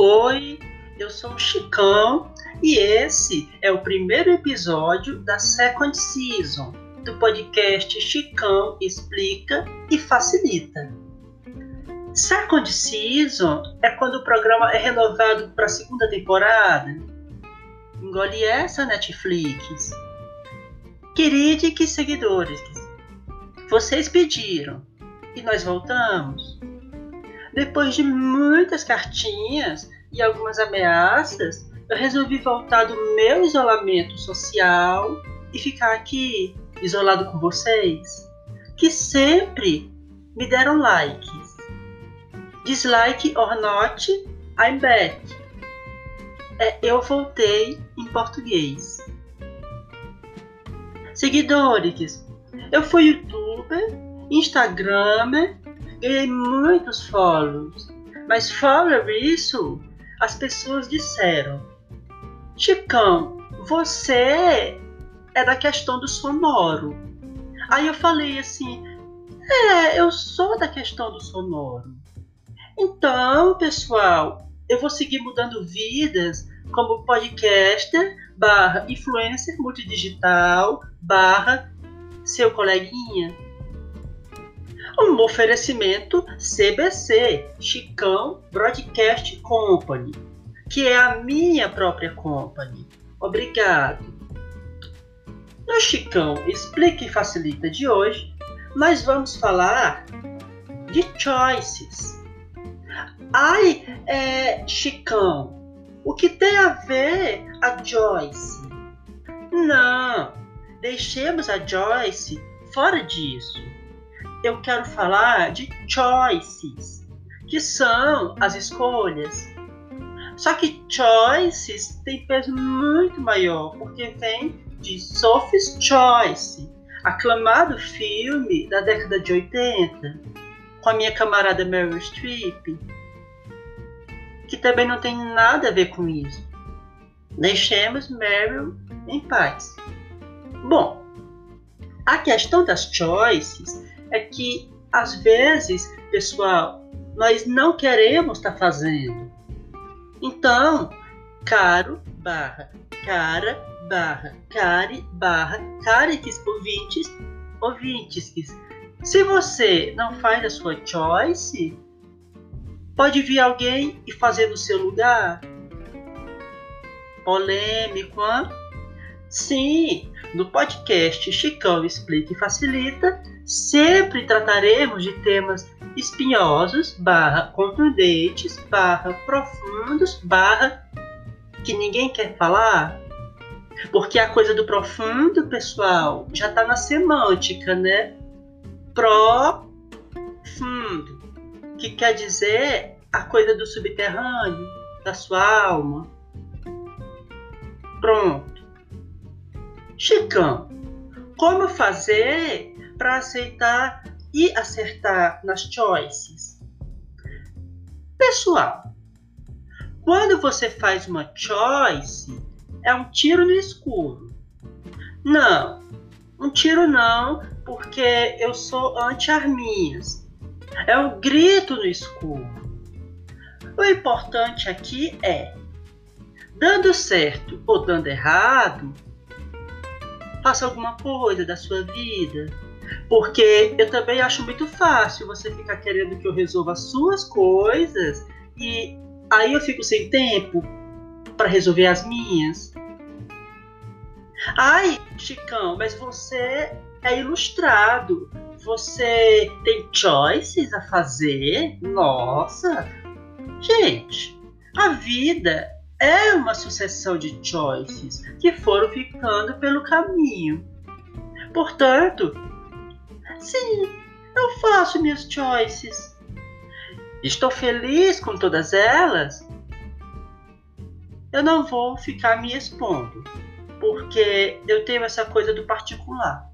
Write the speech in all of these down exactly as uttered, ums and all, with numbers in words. Oi, eu sou o Chicão e esse é o primeiro episódio da Second Season do podcast Chicão Explica e Facilita. Second Season é quando o programa é renovado para a segunda temporada. Engole essa, Netflix. Queridos seguidores, vocês pediram e nós voltamos. Depois de muitas cartinhas e algumas ameaças, eu resolvi voltar do meu isolamento social e ficar aqui, isolado com vocês, que sempre me deram likes. Dislike or not, I'm back. É, eu voltei em português. Seguidores, eu fui youtuber, instagramer, ganhei muitos follows, mas fora isso, as pessoas disseram: Chicão, você é da questão do sonoro. Aí eu falei assim, é, eu sou da questão do sonoro. Então, pessoal, eu vou seguir mudando vidas como podcaster barra influencer multidigital barra seu coleguinha. Um oferecimento C B C, Chicão Broadcast Company, que é a minha própria company. Obrigado. No Chicão Explica e Facilita de hoje, nós vamos falar de Choices. Ai, é, Chicão, o que tem a ver a Joyce? Não, deixemos a Joyce fora disso. Eu quero falar de choices, que são as escolhas. Só que choices tem peso muito maior, porque vem de Sophie's Choice, aclamado filme da década de oitenta, com a minha camarada Meryl Streep, que também não tem nada a ver com isso. Deixemos Meryl em paz. Bom, a questão das choices é que, às vezes, pessoal, nós não queremos estar tá fazendo. Então, caro, barra, cara, barra, cari, barra, cariques, ouvintes, ouvintes. Se você não faz a sua choice, pode vir alguém e fazer no seu lugar. Polêmico, hein? Sim, no podcast Chicão Explica e Facilita, sempre trataremos de temas espinhosos, barra, contundentes, barra, profundos, barra, que ninguém quer falar. Porque a coisa do profundo, pessoal, já está na semântica, né? Profundo, que quer dizer a coisa do subterrâneo, da sua alma. Pronto. Chicão, como fazer para aceitar e acertar nas choices? Pessoal, quando você faz uma choice, é um tiro no escuro. Não, um tiro não, porque eu sou anti-arminhas. É um grito no escuro. O importante aqui é, dando certo ou dando errado, faça alguma coisa da sua vida, porque eu também acho muito fácil você ficar querendo que eu resolva as suas coisas e aí eu fico sem tempo para resolver as minhas. Ai, Chicão, mas você é ilustrado, você tem choices a fazer? Nossa! Gente, a vida é uma sucessão de choices que foram ficando pelo caminho. Portanto, sim, eu faço minhas choices. Estou feliz com todas elas. Eu não vou ficar me expondo, porque eu tenho essa coisa do particular.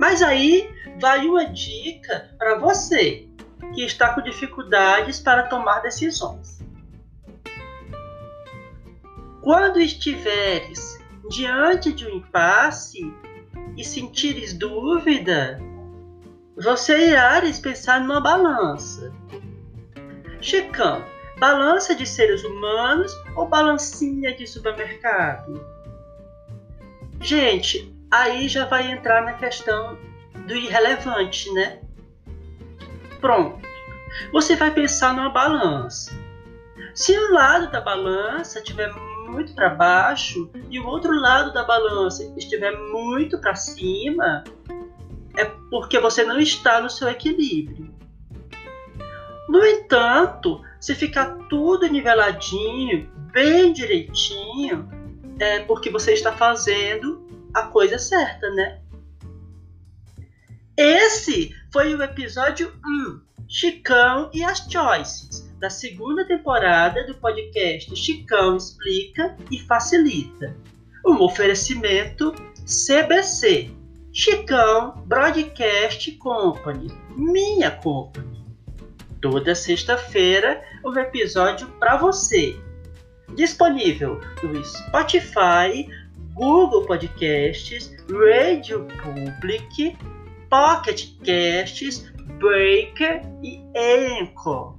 Mas aí vai uma dica para você que está com dificuldades para tomar decisões. Quando estiveres diante de um impasse e sentires dúvida, você irá pensar numa balança. Chicão, balança de seres humanos ou balancinha de supermercado? Gente, aí já vai entrar na questão do irrelevante, né? Pronto. Você vai pensar numa balança. Se um lado da balança tiver muito para baixo e o outro lado da balança estiver muito para cima, é porque você não está no seu equilíbrio. No entanto, se ficar tudo niveladinho, bem direitinho, é porque você está fazendo a coisa certa, né? Esse foi o episódio um, Chicão e as Choices, da segunda temporada do podcast Chicão Explica e Facilita. Um oferecimento C B C, Chicão Broadcast Company, minha company. Toda sexta-feira, um episódio para você. Disponível no Spotify, Google Podcasts, Radio Public, Pocket Casts, Breaker e Anchor.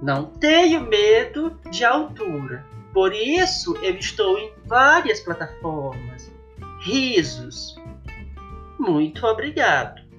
Não tenho medo de altura, por isso eu estou em várias plataformas. Risos. Muito obrigado.